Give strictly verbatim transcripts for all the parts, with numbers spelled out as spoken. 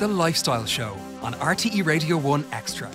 The Lifestyle Show on R T E Radio one Extra.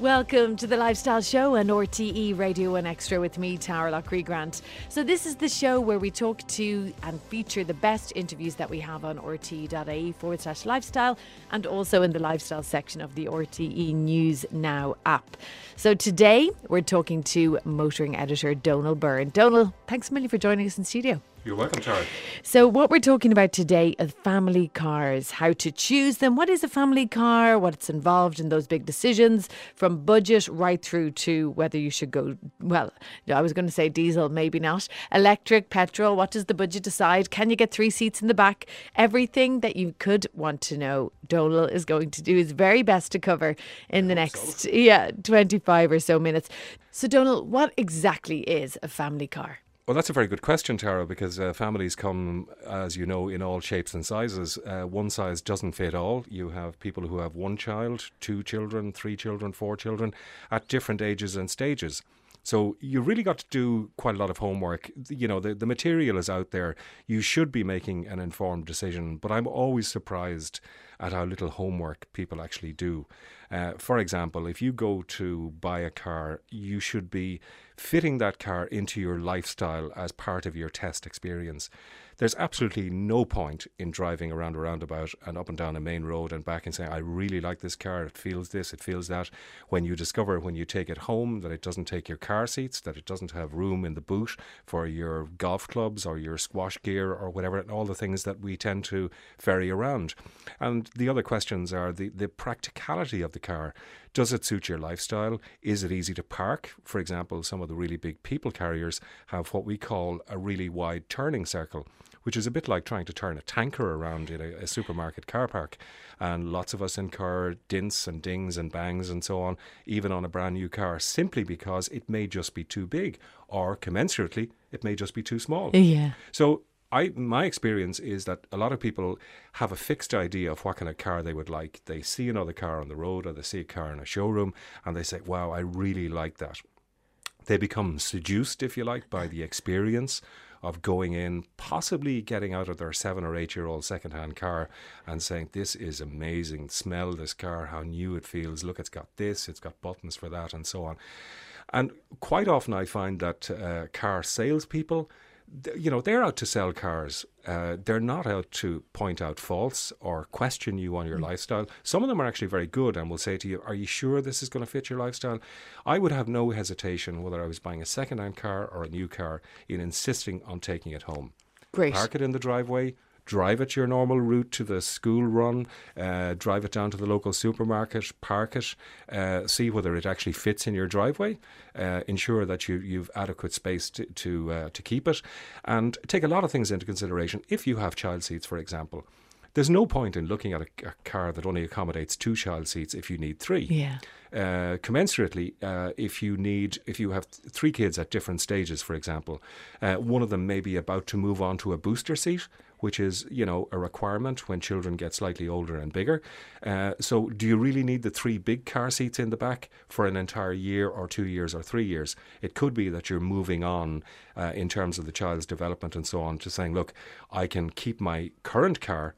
Welcome to The Lifestyle Show and R T E Radio one Extra with me, Taragh Loughrey Grant. So this is the show where we talk to and feature the best interviews that we have on R T E.ie forward slash lifestyle and also in the lifestyle section of the R T E News Now app. So today we're talking to motoring editor Donal Byrne. Donal, thanks a million for joining us in studio. You're welcome, Taragh. So what we're talking about today are family cars, how to choose them, what is a family car, what's involved in those big decisions, from budget right through to whether you should go, well, I was going to say diesel, maybe not, electric, petrol, what does the budget decide, can you get three seats in the back, everything that you could want to know. Donal is going to do his very best to cover in I the next so. yeah twenty-five or so minutes. So Donal, what exactly is a family car? Well, that's a very good question, Taragh, because uh, families come, as you know, in all shapes and sizes. Uh, one size doesn't fit all. You have people who have one child, two children, three children, four children, at different ages and stages. So you really got to do quite a lot of homework. You know, the, the material is out there. You should be making an informed decision, but I'm always surprised at how little homework people actually do. Uh, for example, if you go to buy a car, you should be fitting that car into your lifestyle as part of your test experience. There's absolutely no point in driving around a roundabout and up and down a main road and back and saying, I really like this car, it feels this, it feels that, when you discover when you take it home that it doesn't take your car seats, that it doesn't have room in the boot for your golf clubs or your squash gear or whatever, and all the things that we tend to ferry around. And the other questions are the, the practicality of the car. Does it suit your lifestyle? Is it easy to park? For example, some of the really big people carriers have what we call a really wide turning circle, which is a bit like trying to turn a tanker around in a, a supermarket car park. And lots of us incur dints and dings and bangs and so on, even on a brand new car, simply because it may just be too big, or commensurately, it may just be too small. Yeah. So I, my experience is that a lot of people have a fixed idea of what kind of car they would like. They see another car on the road, or they see a car in a showroom, and they say, wow, I really like that. They become seduced, if you like, by the experience of going in, possibly getting out of their seven or eight year old second-hand car and saying, this is amazing, smell this car, how new it feels, look, it's got this, it's got buttons for that, and so on. And quite often I find that uh, car salespeople, you know, they're out to sell cars. Uh, they're not out to point out faults or question you on your mm. lifestyle. Some of them are actually very good and will say to you, are you sure this is going to fit your lifestyle? I would have no hesitation, whether I was buying a second-hand car or a new car, in insisting on taking it home. Great. Park it in the driveway. Drive it your normal route to the school run, uh, drive it down to the local supermarket, park it, uh, see whether it actually fits in your driveway, uh, ensure that you, you've adequate space to to, uh, to keep it, and take a lot of things into consideration. If you have child seats, for example, there's no point in looking at a, a car that only accommodates two child seats if you need three. Yeah. Uh, commensurately, uh, if you need, if you have th- three kids at different stages, for example, uh, one of them may be about to move on to a booster seat, which is, you know, a requirement when children get slightly older and bigger. Uh, so do you really need the three big car seats in the back for an entire year or two years or three years? It could be that you're moving on uh, in terms of the child's development and so on, to saying, look, I can keep my current car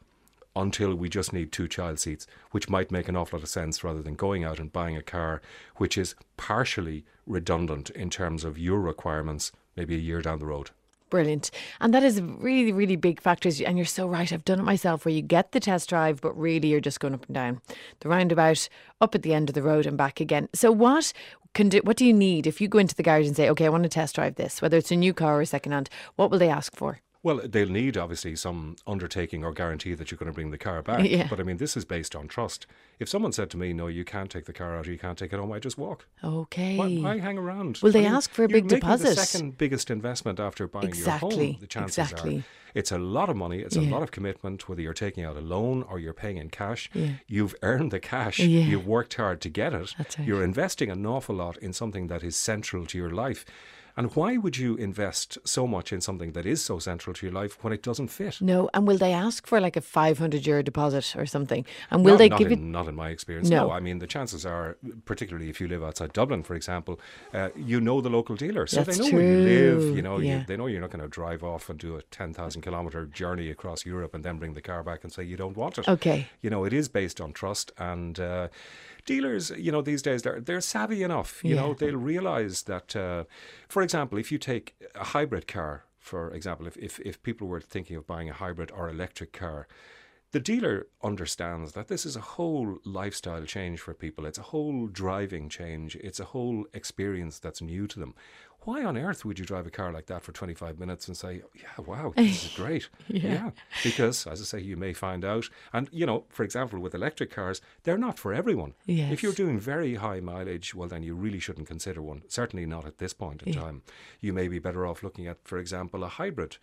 until we just need two child seats, which might make an awful lot of sense, rather than going out and buying a car which is partially redundant in terms of your requirements maybe a year down the road. Brilliant. And that is really, really big factors. And you're so right. I've done it myself, where you get the test drive, but really you're just going up and down the roundabout, up at the end of the road and back again. So what can do, what do you need if you go into the garage and say, OK, I want to test drive this, whether it's a new car or secondhand? What will they ask for? Well, they'll need, obviously, some undertaking or guarantee that you're going to bring the car back. Yeah. But, I mean, this is based on trust. If someone said to me, no, you can't take the car out, or you can't take it home, I just walk. Okay. Why, why hang around? Will they I ask mean, for a big deposit? You're making the second biggest investment after buying exactly. your home. The chances exactly. are it's a lot of money. It's yeah. a lot of commitment, whether you're taking out a loan or you're paying in cash. Yeah. You've earned the cash. Yeah. You've worked hard to get it. That's right. You're investing an awful lot in something that is central to your life. And why would you invest so much in something that is so central to your life when it doesn't fit? No, and will they ask for like a five hundred euro deposit or something? And will no, they not give in, it? Not in my experience. No. no, I mean, the chances are, particularly if you live outside Dublin, for example, uh, you know the local dealer. So That's they know true. where you live. You know, yeah. you, they know you're not going to drive off and do a ten thousand kilometre journey across Europe and then bring the car back and say you don't want it. Okay. You know, it is based on trust, and uh, dealers, you know, these days they're, they're savvy enough. You yeah. know, they'll realise that, uh, for example, if you take a hybrid car, for example, if, if, if people were thinking of buying a hybrid or electric car, the dealer understands that this is a whole lifestyle change for people. It's a whole driving change. It's a whole experience that's new to them. Why on earth would you drive a car like that for twenty-five minutes and say, yeah, wow, this is great. yeah. yeah. Because, as I say, you may find out. And, you know, for example, with electric cars, they're not for everyone. Yes. If you're doing very high mileage, well, then you really shouldn't consider one. Certainly not at this point in yeah. time. You may be better off looking at, for example, a hybrid.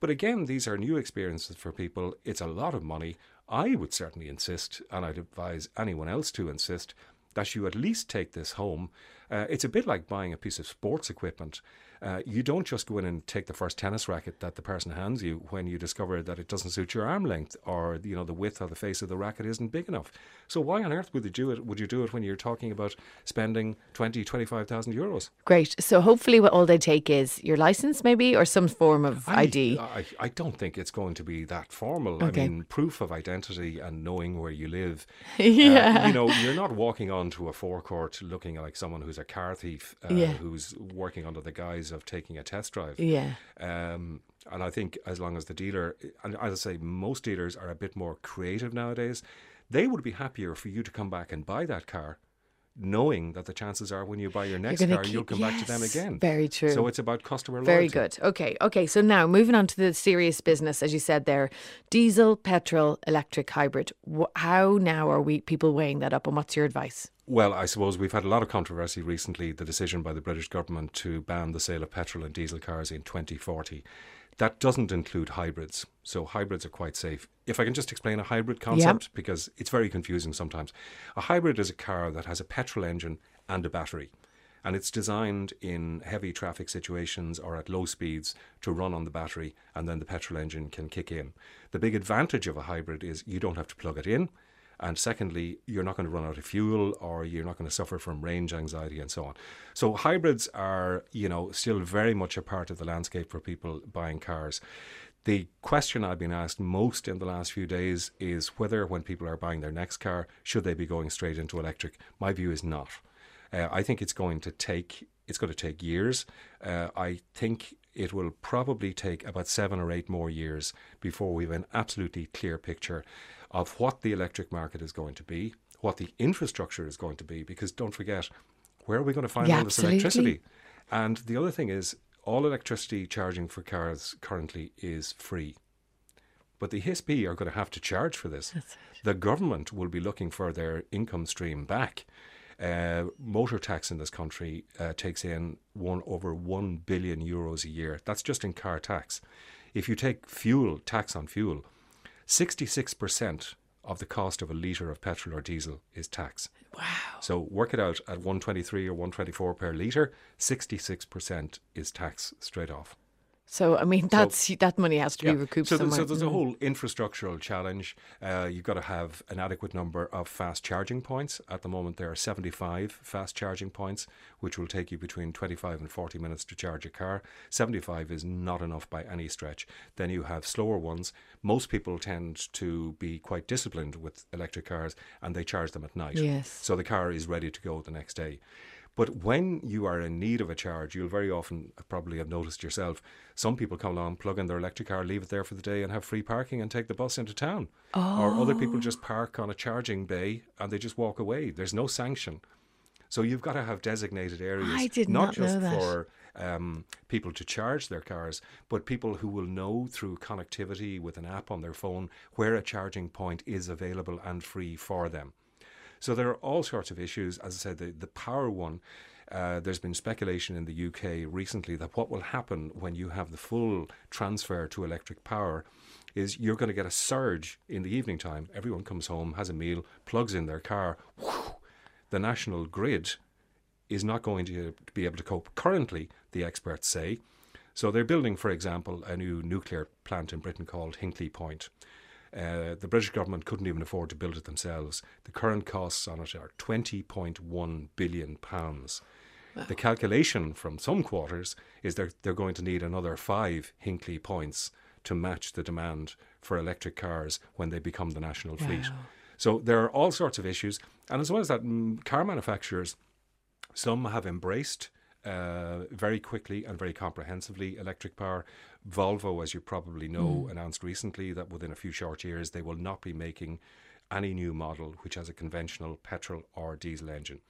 But again, these are new experiences for people. It's a lot of money. I would certainly insist, and I'd advise anyone else to insist, that you at least take this home. Uh, it's a bit like buying a piece of sports equipment. Uh, you don't just go in and take the first tennis racket that the person hands you when you discover that it doesn't suit your arm length, or you know, the width or the face of the racket isn't big enough. So why on earth would you do it? Would you do it when you're talking about spending twenty, twenty-five thousand euros? Great. So hopefully, what all they take is your license, maybe, or some form of I, I D. I, I don't think it's going to be that formal. Okay. I mean, proof of identity and knowing where you live. yeah. Uh, you know, you're not walking onto a forecourt looking like someone who's a car thief uh, yeah. who's working under the guise of taking a test drive. Yeah. Um, and I think as long as the dealer, and as I say, most dealers are a bit more creative nowadays, they would be happier for you to come back and buy that car, knowing that the chances are when you buy your next car, keep, you'll come yes, back to them again. Very true. So it's about customer loyalty. Very good. Okay. Okay. So now moving on to the serious business, as you said there, diesel, petrol, electric, hybrid. How now are we people weighing that up, and what's your advice? Well, I suppose we've had a lot of controversy recently, the decision by the British government to ban the sale of petrol and diesel cars in twenty forty. That doesn't include hybrids. So hybrids are quite safe. If I can just explain a hybrid concept, yep. because it's very confusing sometimes. A hybrid is a car that has a petrol engine and a battery. And it's designed in heavy traffic situations or at low speeds to run on the battery, and then the petrol engine can kick in. The big advantage of a hybrid is you don't have to plug it in. And secondly, you're not going to run out of fuel, or you're not going to suffer from range anxiety and so on. So hybrids are, you know, still very much a part of the landscape for people buying cars. The question I've been asked most in the last few days is whether when people are buying their next car, should they be going straight into electric? My view is not. Uh, I think it's going to take, it's going to take years. Uh, I think it will probably take about seven or eight more years before we have an absolutely clear picture of what the electric market is going to be, what the infrastructure is going to be, because don't forget, where are we going to find yeah, all this absolutely. electricity? And the other thing is, all electricity charging for cars currently is free. But the H I S B are going to have to charge for this. That's right. The government will be looking for their income stream back. Uh, motor tax in this country uh, takes in one over one billion euros a year. That's just in car tax. If you take fuel, tax on fuel, sixty-six percent of the cost of a litre of petrol or diesel is tax. Wow. So work it out at one twenty-three or one twenty-four per litre, sixty-six percent is tax straight off. So, I mean, that's so, that money has to yeah. be recouped so somewhere. So there's a whole infrastructural challenge. Uh, you've got to have an adequate number of fast charging points. At the moment, there are seventy-five fast charging points, which will take you between twenty-five and forty minutes to charge a car. seventy-five is not enough by any stretch. Then you have slower ones. Most people tend to be quite disciplined with electric cars, and they charge them at night. Yes. So the car is ready to go the next day. But when you are in need of a charge, you'll very often probably have noticed yourself, some people come along, plug in their electric car, leave it there for the day and have free parking and take the bus into town. Oh. Or other people just park on a charging bay and they just walk away. There's no sanction. So you've got to have designated areas. I did not, not just know that. for um, people to charge their cars, but people who will know through connectivity with an app on their phone where a charging point is available and free for them. So there are all sorts of issues. As I said, the, the power one, uh, there's been speculation in the U K recently that what will happen when you have the full transfer to electric power is you're going to get a surge in the evening time. Everyone comes home, has a meal, plugs in their car. Whew, the national grid is not going to be able to cope currently, the experts say. So they're building, for example, a new nuclear plant in Britain called Hinkley Point. Uh, the British government couldn't even afford to build it themselves. The current costs on it are twenty point one billion pounds. Wow. The calculation from some quarters is that they're going to need another five Hinkley Points to match the demand for electric cars when they become the national fleet. Wow. So there are all sorts of issues. And as well as that, m- car manufacturers, some have embraced uh, very quickly and very comprehensively electric power. Volvo, as you probably know, mm. announced recently that within a few short years they will not be making any new model which has a conventional petrol or diesel engine.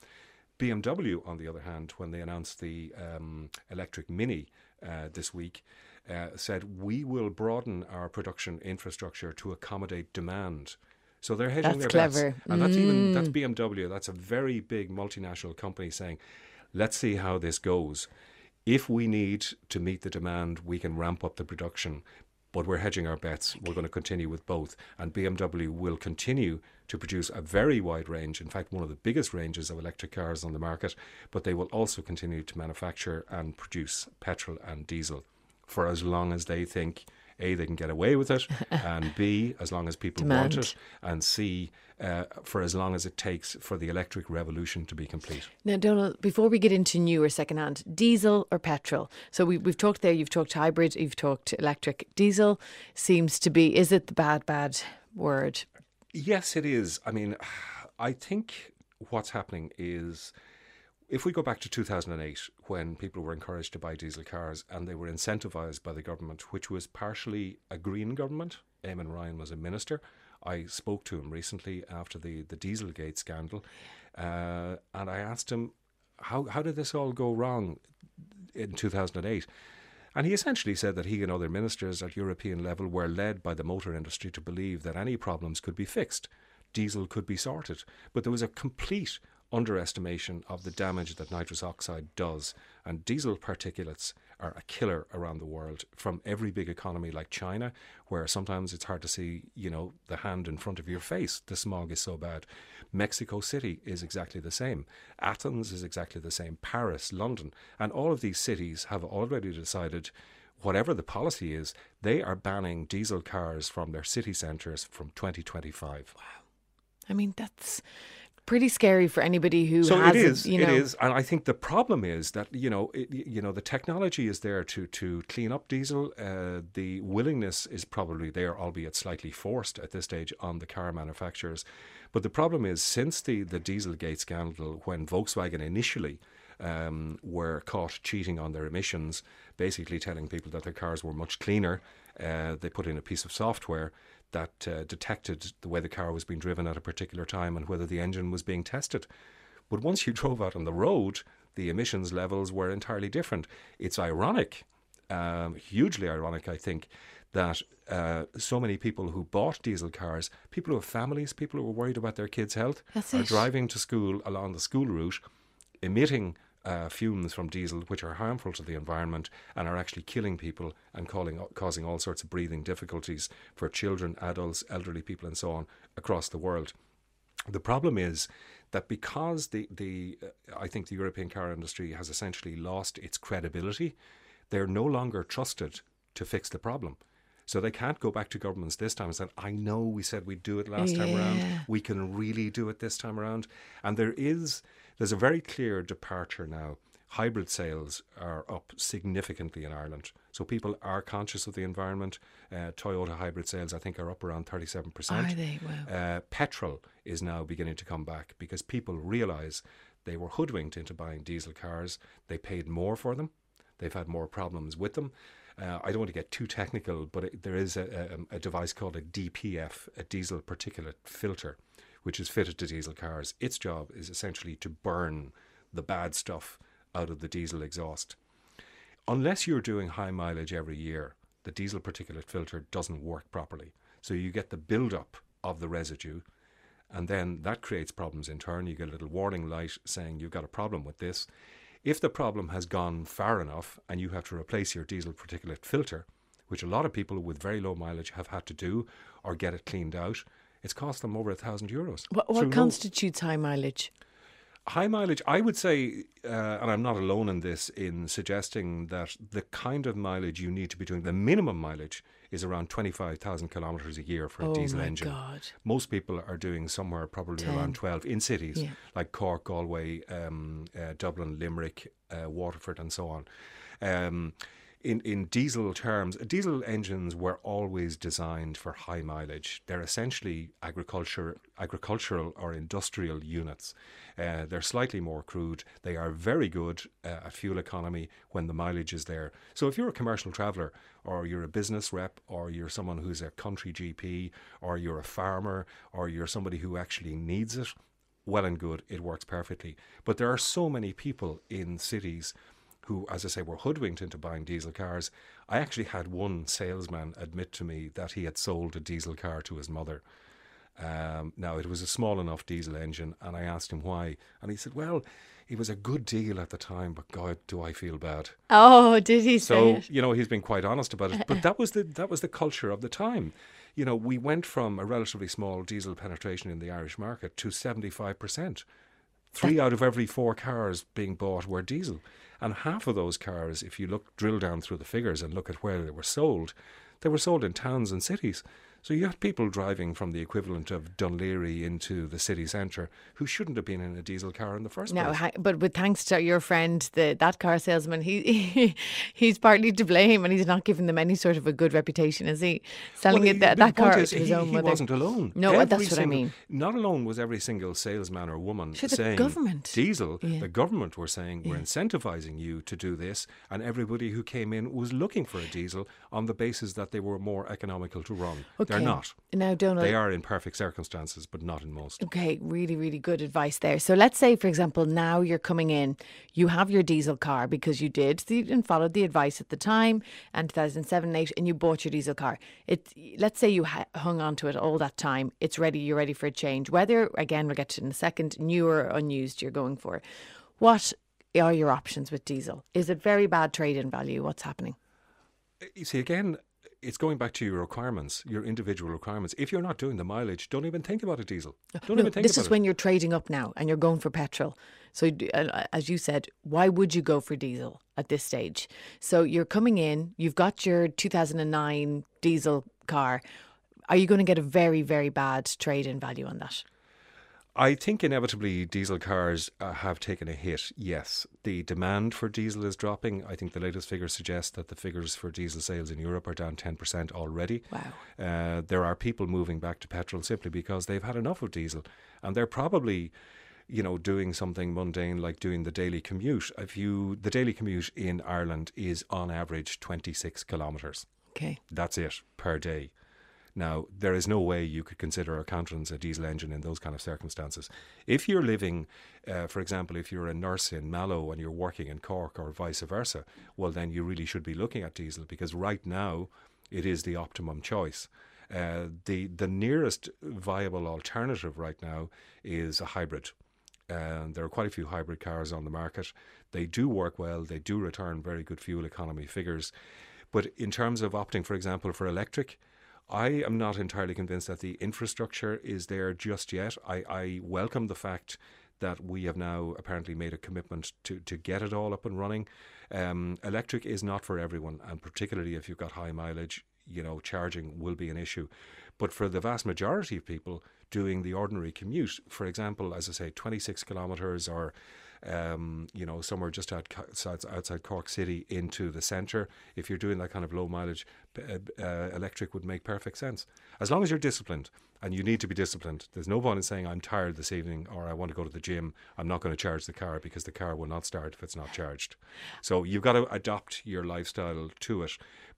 B M W, on the other hand, when they announced the um, electric Mini uh, this week, uh, said we will broaden our production infrastructure to accommodate demand. So they're hedging their bets. And mm. that's even that's B M W. That's a very big multinational company saying, let's see how this goes. If we need to meet the demand, we can ramp up the production. But we're hedging our bets. Okay. We're going to continue with both. And B M W will continue to produce a very wide range, in fact, one of the biggest ranges of electric cars on the market. But they will also continue to manufacture and produce petrol and diesel for as long as they think, A, they can get away with it, and B, as long as people demand. want it, and C, uh, for as long as it takes for the electric revolution to be complete. Now, Donal, before we get into new or second-hand, diesel or petrol? So we, we've talked there, you've talked hybrid, you've talked electric. Diesel seems to be, is it the bad, bad word? Yes, it is. I mean, I think what's happening is, if we go back to two thousand eight, when people were encouraged to buy diesel cars and they were incentivised by the government, which was partially a green government. Eamon Ryan was a minister. I spoke to him recently after the, the Dieselgate scandal, uh, and I asked him, how, how did this all go wrong in two thousand eight? And he essentially said that he and other ministers at European level were led by the motor industry to believe that any problems could be fixed. Diesel could be sorted. But there was a complete underestimation of the damage that nitrous oxide does, and diesel particulates are a killer around the world, from every big economy like China, where sometimes it's hard to see, you know, the hand in front of your face. The smog is so bad. Mexico City is exactly the same. Athens is exactly the same. Paris, London, and all of these cities have already decided, whatever the policy is, they are banning diesel cars from their city centres from twenty twenty-five. Wow. I mean, that's pretty scary for anybody who so hasn't, it is, you know. It is, and I think the problem is that, you know, it, you know, the technology is there to to clean up diesel. Uh, the willingness is probably there, albeit slightly forced at this stage on the car manufacturers. But the problem is, since the the Dieselgate scandal, when Volkswagen initially um, were caught cheating on their emissions, basically telling people that their cars were much cleaner, uh, they put in a piece of software that uh, detected the way the car was being driven at a particular time and whether the engine was being tested. But once you drove out on the road, the emissions levels were entirely different. It's ironic, um, hugely ironic, I think, that uh, so many people who bought diesel cars, people who have families, people who are worried about their kids' health, That's are it. driving to school along the school route, emitting Uh, fumes from diesel, which are harmful to the environment and are actually killing people and calling, causing all sorts of breathing difficulties for children, adults, elderly people and so on across the world. The problem is that because the, the uh, I think the European car industry has essentially lost its credibility, they're no longer trusted to fix the problem. So they can't go back to governments this time and say, I know we said we'd do it last yeah. time around. We can really do it this time around. And there is, there's a very clear departure now. Hybrid sales are up significantly in Ireland. So people are conscious of the environment. Uh, Toyota hybrid sales, I think, are up around thirty-seven percent. Are they? Wow. Uh, petrol is now beginning to come back because people realise they were hoodwinked into buying diesel cars. They paid more for them. They've had more problems with them. Uh, I don't want to get too technical, but it, there is a, a, a device called a D P F, a diesel particulate filter, which is fitted to diesel cars. Its job is essentially to burn the bad stuff out of the diesel exhaust. Unless you're doing high mileage every year, the diesel particulate filter doesn't work properly. So you get the buildup of the residue, and then that creates problems in turn. You get a little warning light saying you've got a problem with this. If the problem has gone far enough and you have to replace your diesel particulate filter, which a lot of people with very low mileage have had to do or get it cleaned out, it's cost them over a thousand euros. What, what constitutes no, high mileage? High mileage, I would say, uh, and I'm not alone in this, in suggesting that the kind of mileage you need to be doing, the minimum mileage is around twenty-five thousand kilometres a year for oh a diesel engine. Oh, my God. Most people are doing somewhere probably ten around twelve in cities, yeah, like Cork, Galway, um, uh, Dublin, Limerick, uh, Waterford and so on. Um, in, in diesel terms, diesel engines were always designed for high mileage. They're essentially agriculture, agricultural or industrial units. Uh, they're slightly more crude. They are very good uh, at fuel economy when the mileage is there. So if you're a commercial traveller, or you're a business rep, or you're someone who's a country G P, or you're a farmer, or you're somebody who actually needs it, well and good, it works perfectly. But there are so many people in cities who, as I say, were hoodwinked into buying diesel cars. I actually had one salesman admit to me that he had sold a diesel car to his mother. Um, now, it was a small enough diesel engine, and I asked him why. And he said, well, it was a good deal at the time, but God, do I feel bad. Oh, did he so, say So, you know, he's been quite honest about it. But that was the that was the culture of the time. You know, we went from a relatively small diesel penetration in the Irish market to seventy-five percent. Three that- out of every four cars being bought were diesel. And half of those cars, if you look, drill down through the figures and look at where they were sold, they were sold in towns and cities. So you had people driving from the equivalent of Dún Laoghaire into the city centre who shouldn't have been in a diesel car in the first no, place. But with thanks to your friend, the, that car salesman, he, he he's partly to blame, and he's not giving them any sort of a good reputation, is he? Selling well, it that, that car is, to his he, own he mother. He wasn't alone. No, every that's what single, I mean. Not alone was every single salesman or woman sure, saying the government. Diesel. Yeah. The government were saying, yeah, we're incentivising you to do this, and everybody who came in was looking for a diesel on the basis that they were more economical to run. Okay. They're not. Now, Donal, they are in perfect circumstances, but not in most. Okay, really, really good advice there. So let's say, for example, now you're coming in, you have your diesel car because you did and followed the advice at the time, and two thousand seven and eight, and you bought your diesel car. It, let's say you ha- hung on to it all that time. It's ready. You're ready for a change. Whether, again, we'll get to it in a second, new or unused, you're going for. What are your options with diesel? Is it very bad trade-in value? What's happening? You see, again, it's going back to your requirements, your individual requirements. If you're not doing the mileage, don't even think about a diesel. Don't no, even think this about is it. When you're trading up now and you're going for petrol. So uh, as you said, why would you go for diesel at this stage? So you're coming in, you've got your two thousand nine diesel car. Are you going to get a very, very bad trade-in value on that? I think inevitably diesel cars uh, have taken a hit, yes. The demand for diesel is dropping. I think the latest figures suggest that the figures for diesel sales in Europe are down ten percent already. Wow. Uh, there are people moving back to petrol simply because they've had enough of diesel. And they're probably, you know, doing something mundane like doing the daily commute. If you, the daily commute in Ireland is on average twenty-six kilometres. Okay. That's it per day. Now, there is no way you could consider or countenance a diesel engine in those kind of circumstances. If you're living, uh, for example, if you're a nurse in Mallow and you're working in Cork or vice versa, well, then you really should be looking at diesel because right now it is the optimum choice. Uh, the, the nearest viable alternative right now is a hybrid. Um, there are quite a few hybrid cars on the market. They do work well. They do return very good fuel economy figures. But in terms of opting, for example, for electric, I am not entirely convinced that the infrastructure is there just yet. I, I welcome the fact that we have now apparently made a commitment to, to get it all up and running. Um, electric is not for everyone, and particularly if you've got high mileage, you know, charging will be an issue. But for the vast majority of people doing the ordinary commute, for example, as I say, twenty-six kilometres or Um, you know, somewhere just outside, outside Cork City into the centre. If you're doing that kind of low mileage, uh, uh, electric would make perfect sense. As long as you're disciplined, and you need to be disciplined. There's no point in saying, I'm tired this evening or I want to go to the gym. I'm not going to charge the car because the car will not start if it's not charged. So you've got to adapt your lifestyle to it.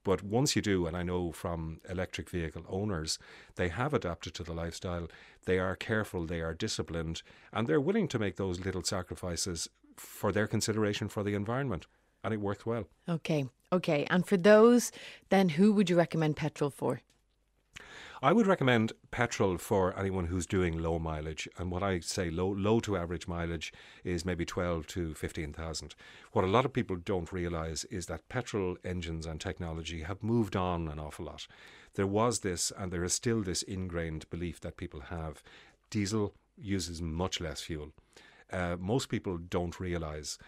But once you do, and I know from electric vehicle owners, they have adapted to the lifestyle. They are careful, they are disciplined, and they're willing to make those little sacrifices for their consideration for the environment. And it worked well. Okay, okay. And for those, then, who would you recommend petrol for? I would recommend petrol for anyone who's doing low mileage. And what I say low low to average mileage is maybe twelve to fifteen thousand. What a lot of people don't realise is that petrol engines and technology have moved on an awful lot. There was this, and there is still this ingrained belief that people have. Diesel uses much less fuel. uh, most people don't realise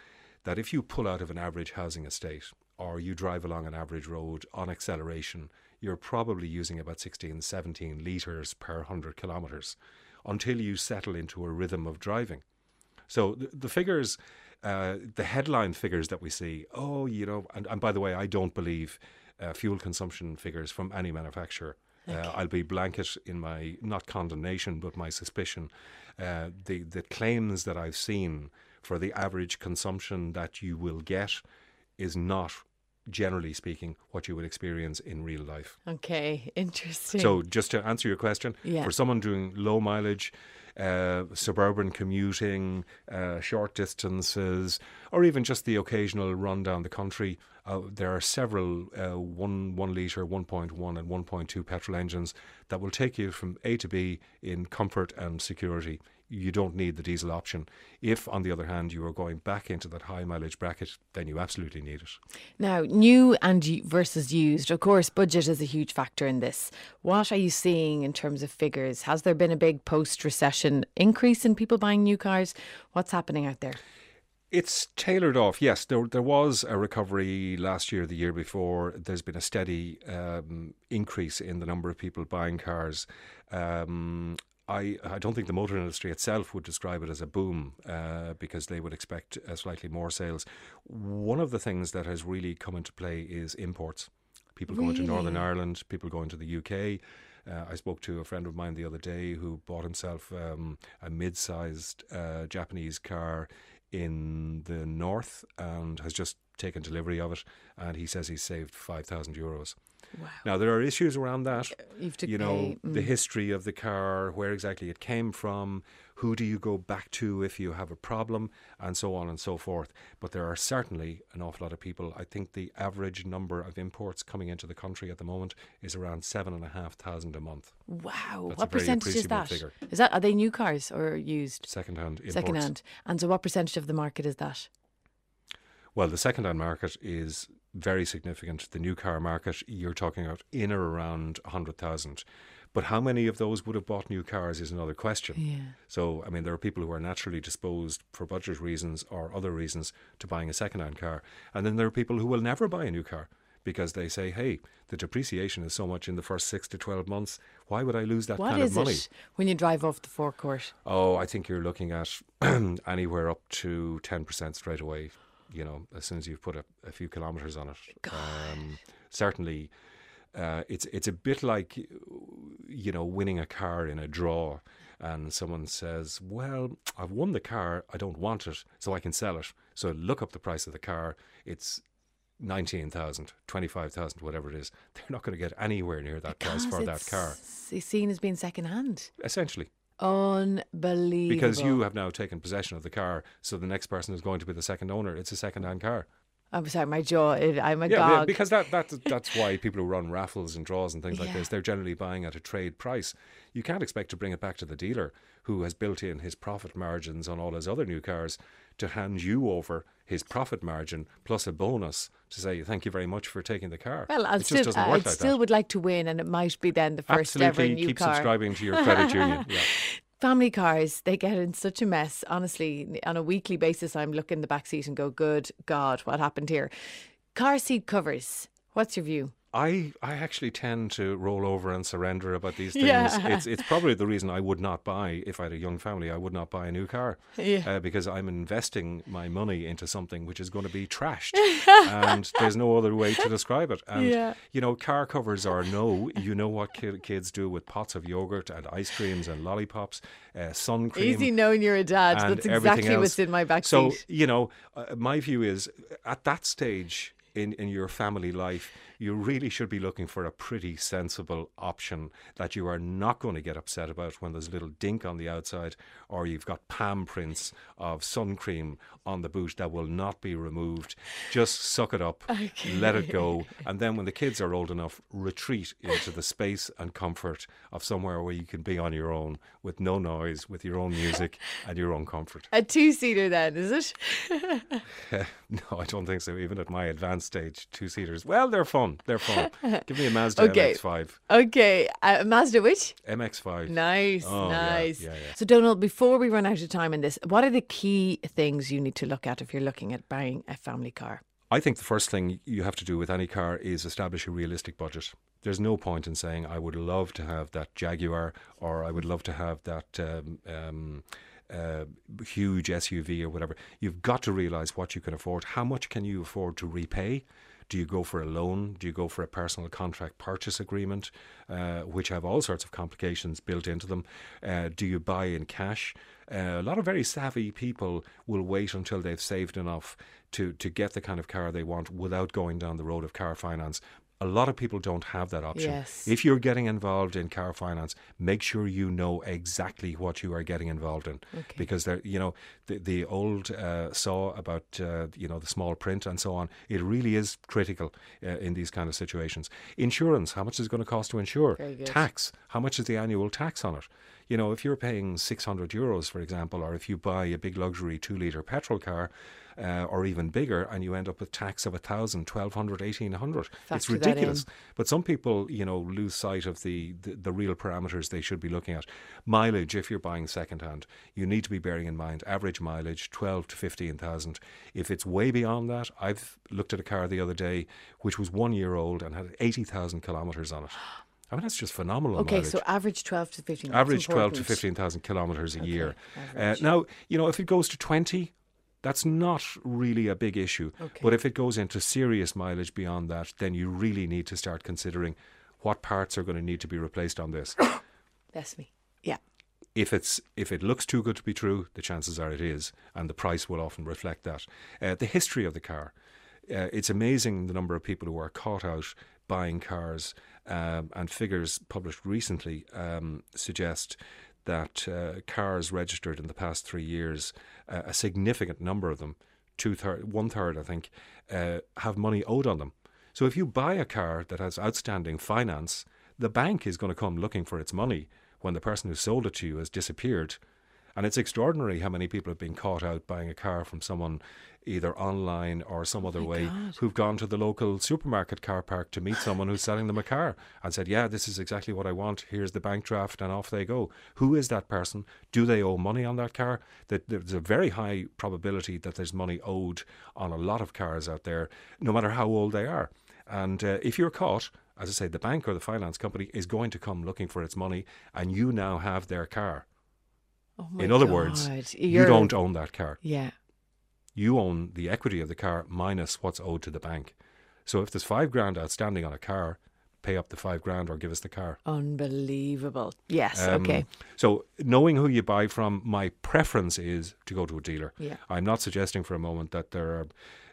that if you pull out of an average housing estate or you drive along an average road on acceleration, you're probably using about sixteen, seventeen litres per one hundred kilometres until you settle into a rhythm of driving. So the, the figures, uh, the headline figures that we see, oh, you know, and, and by the way, I don't believe uh, fuel consumption figures from any manufacturer. Okay. Uh, I'll be blanket in my, not condemnation, but my suspicion. Uh, the, the claims that I've seen for the average consumption that you will get is not, generally speaking, what you would experience in real life. Okay, interesting. So just to answer your question, yeah. for someone doing low mileage, uh, suburban commuting, uh, short distances, or even just the occasional run down the country, uh, there are several uh, one, one litre, one point one and one point two petrol engines that will take you from A to B in comfort and security. You don't need the diesel option. If, on the other hand, you are going back into that high mileage bracket, then you absolutely need it. Now, new and versus used, of course, budget is a huge factor in this. What are you seeing in terms of figures? Has there been a big post-recession increase in people buying new cars? What's happening out there? It's tailored off, yes. There, there was a recovery last year, the year before. There's been a steady um, increase in the number of people buying cars. Um I, I don't think the motor industry itself would describe it as a boom uh, because they would expect uh, slightly more sales. One of the things that has really come into play is imports. People really? Going to Northern Ireland, people going to the U K. Uh, I spoke to a friend of mine the other day who bought himself um, a mid-sized uh, Japanese car in the north and has just taken delivery of it, and he says he's saved five thousand euros. Wow. Now, there are issues around that. You, have to you know, mm. the history of the car, where exactly it came from, who do you go back to if you have a problem, and so on and so forth. But there are certainly an awful lot of people. I think the average number of imports coming into the country at the moment is around seven thousand five hundred a month. Wow. That's what percentage is that? Figure. Is that? Are they new cars or used? Second-hand imports. Second-hand. And so what percentage of the market is that? Well, the second-hand market is very significant. The new car market, you're talking about in or around one hundred thousand. But how many of those would have bought new cars is another question. Yeah. So, I mean, there are people who are naturally disposed for budget reasons or other reasons to buying a second-hand car. And then there are people who will never buy a new car because they say, hey, the depreciation is so much in the first six to twelve months. Why would I lose that kind of money? What is it when you drive off the forecourt? Oh, I think you're looking at anywhere up to ten percent straight away. You know, as soon as you've put a, a few kilometres on it. Um, certainly, uh, it's it's a bit like, you know, winning a car in a draw and someone says, well, I've won the car, I don't want it, so I can sell it. So look up the price of the car, it's nineteen thousand, twenty-five thousand, whatever it is. They're not going to get anywhere near that because price for that car. It's seen as being second-hand. Essentially. Unbelievable. Because you have now taken possession of the car, so the next person is going to be the second owner. It's a second-hand car. I'm sorry, my jaw, I'm a yeah, dog. Yeah, because that, that, that's why people who run raffles and draws and things yeah. like this, they're generally buying at a trade price. You can't expect to bring it back to the dealer who has built in his profit margins on all his other new cars to hand you over his profit margin plus a bonus to say thank you very much for taking the car. Well, I'll it still, just doesn't work I like still that. would like to win, and it might be then the first Absolutely ever new keep car. Keep subscribing to your credit union. Yeah. Family cars, they get in such a mess. Honestly, on a weekly basis, I'm looking in the back seat and go, good God, what happened here? Car seat covers, what's your view? I, I actually tend to roll over and surrender about these things. Yeah. It's it's probably the reason I would not buy, if I had a young family, I would not buy a new car. Yeah. Uh, because I'm investing my money into something which is going to be trashed. And there's no other way to describe it. And, yeah. you know, car covers are no. You know what ki- kids do with pots of yogurt and ice creams and lollipops, uh, sun cream. Easy knowing you're a dad. That's exactly what's in my back seat. So, you know, uh, my view is at that stage in, in your family life, you really should be looking for a pretty sensible option that you are not going to get upset about when there's a little dink on the outside or you've got palm prints of sun cream on the boot that will not be removed. Just suck it up, okay. let it go. And then when the kids are old enough, retreat into the space and comfort of somewhere where you can be on your own with no noise, with your own music and your own comfort. A two-seater then, is it? uh, no, I don't think so. Even at my advanced stage, two-seaters, well, they're fun. fun. They're fun. Give me a Mazda okay. M X five. Okay. Uh, Mazda which? M X five. Nice. Oh, nice. Yeah, yeah, yeah. So, Donal, before we run out of time in this, what are the key things you need to look at if you're looking at buying a family car? I think the first thing you have to do with any car is establish a realistic budget. There's no point in saying, I would love to have that Jaguar, or I would love to have that um, um, uh, huge S U V or whatever. You've got to realise what you can afford. How much can you afford to repay? Do you go for a loan? Do you go for a personal contract purchase agreement, uh, which have all sorts of complications built into them? Uh, do you buy in cash? Uh, a lot of very savvy people will wait until they've saved enough to, to get the kind of car they want without going down the road of car finance. A lot of people don't have that option. Yes. If you're getting involved in car finance, make sure you know exactly what you are getting involved in, okay. because there, you know, the, the old uh, saw about uh, you know the small print and so on. It really is critical uh, in these kind of situations. Insurance: how much is it going to cost to insure? Tax: how much is the annual tax on it? You know, if you're paying six hundred euros, for example, or if you buy a big luxury two-litre petrol car, uh, or even bigger, and you end up with tax of a thousand, twelve hundred, eighteen hundred. It's ridiculous. But some people, you know, lose sight of the, the, the real parameters they should be looking at. Mileage, if you're buying second-hand, you need to be bearing in mind average mileage, twelve to fifteen thousand. If it's way beyond that, I've looked at a car the other day which was one year old and had eighty thousand kilometres on it. I mean, that's just phenomenal. Okay, mileage. So average twelve to fifteen thousand. Average twelve to fifteen thousand kilometres a okay, year. Uh, now, you know, if it goes to twenty, that's not really a big issue. Okay. But if it goes into serious mileage beyond that, then you really need to start considering what parts are going to need to be replaced on this. Bless me. Yeah. If it's if it looks too good to be true, the chances are it is, and the price will often reflect that. Uh, the history of the car. Uh, it's amazing the number of people who are caught out buying cars, um, and figures published recently um, suggest that uh, cars registered in the past three years, uh, a significant number of them, two third, one third, I think, uh, have money owed on them. So if you buy a car that has outstanding finance, the bank is going to come looking for its money when the person who sold it to you has disappeared. And it's extraordinary how many people have been caught out buying a car from someone either online or some other oh way God. who've gone to the local supermarket car park to meet someone who's selling them a car and said, yeah, this is exactly what I want. Here's the bank draft, and off they go. Who is that person? Do they owe money on that car? There's a very high probability that there's money owed on a lot of cars out there, no matter how old they are. And uh, if you're caught, as I say, the bank or the finance company is going to come looking for its money, and you now have their car. Oh in other God. words, You're, you don't own that car. Yeah. You own the equity of the car minus what's owed to the bank. So if there's five grand outstanding on a car, pay up the five grand or give us the car. Unbelievable. Yes, um, okay. So knowing who you buy from, my preference is to go to a dealer. Yeah. I'm not suggesting for a moment that there are,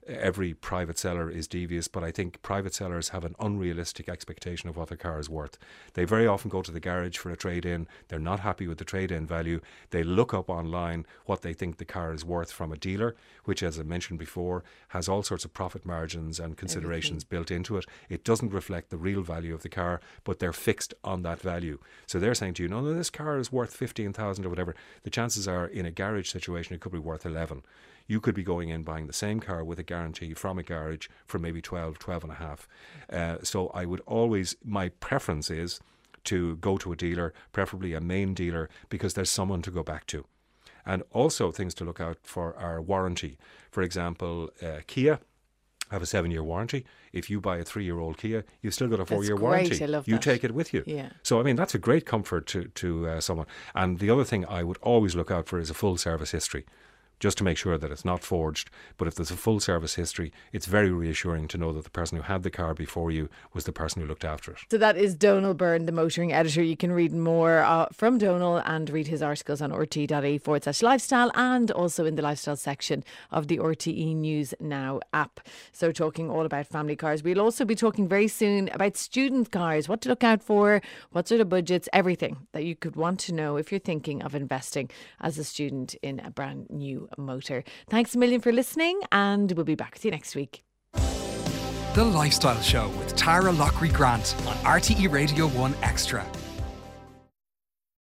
every private seller is devious, but I think private sellers have an unrealistic expectation of what their car is worth. They very often go to the garage for a trade-in. They're not happy with the trade-in value. They look up online what they think the car is worth from a dealer, which, as I mentioned before, has all sorts of profit margins and considerations Everything. built into it. It doesn't reflect the real value of the car, but they're fixed on that value. So they're saying to you, no, no, this car is worth fifteen thousand or whatever. The chances are, in a garage situation, it could be worth eleven. You could be going in buying the same car with a guarantee from a garage for maybe twelve, twelve and a half. Uh, so I would always, my preference is to go to a dealer, preferably a main dealer, because there's someone to go back to. And also things to look out for are warranty. For example, uh, Kia have a seven-year warranty. If you buy a three-year-old Kia, you've still got a four-year warranty. I love that. You take it with you. Yeah. So, I mean, that's a great comfort to, to uh, someone. And the other thing I would always look out for is a full service history, just to make sure that it's not forged. But if there's a full service history, it's very reassuring to know that the person who had the car before you was the person who looked after it. So that is Donal Byrne, the motoring editor. You can read more uh, from Donal and read his articles on R T E dot I E forward slash lifestyle and also in the lifestyle section of the R T E News Now app. So talking all about family cars. We'll also be talking very soon about student cars, what to look out for, what sort of budgets, everything that you could want to know if you're thinking of investing as a student in a brand new motor. Thanks a million for listening, and we'll be back with you next week. The Lifestyle Show with Taragh Loughrey Grant on R T E Radio one Extra.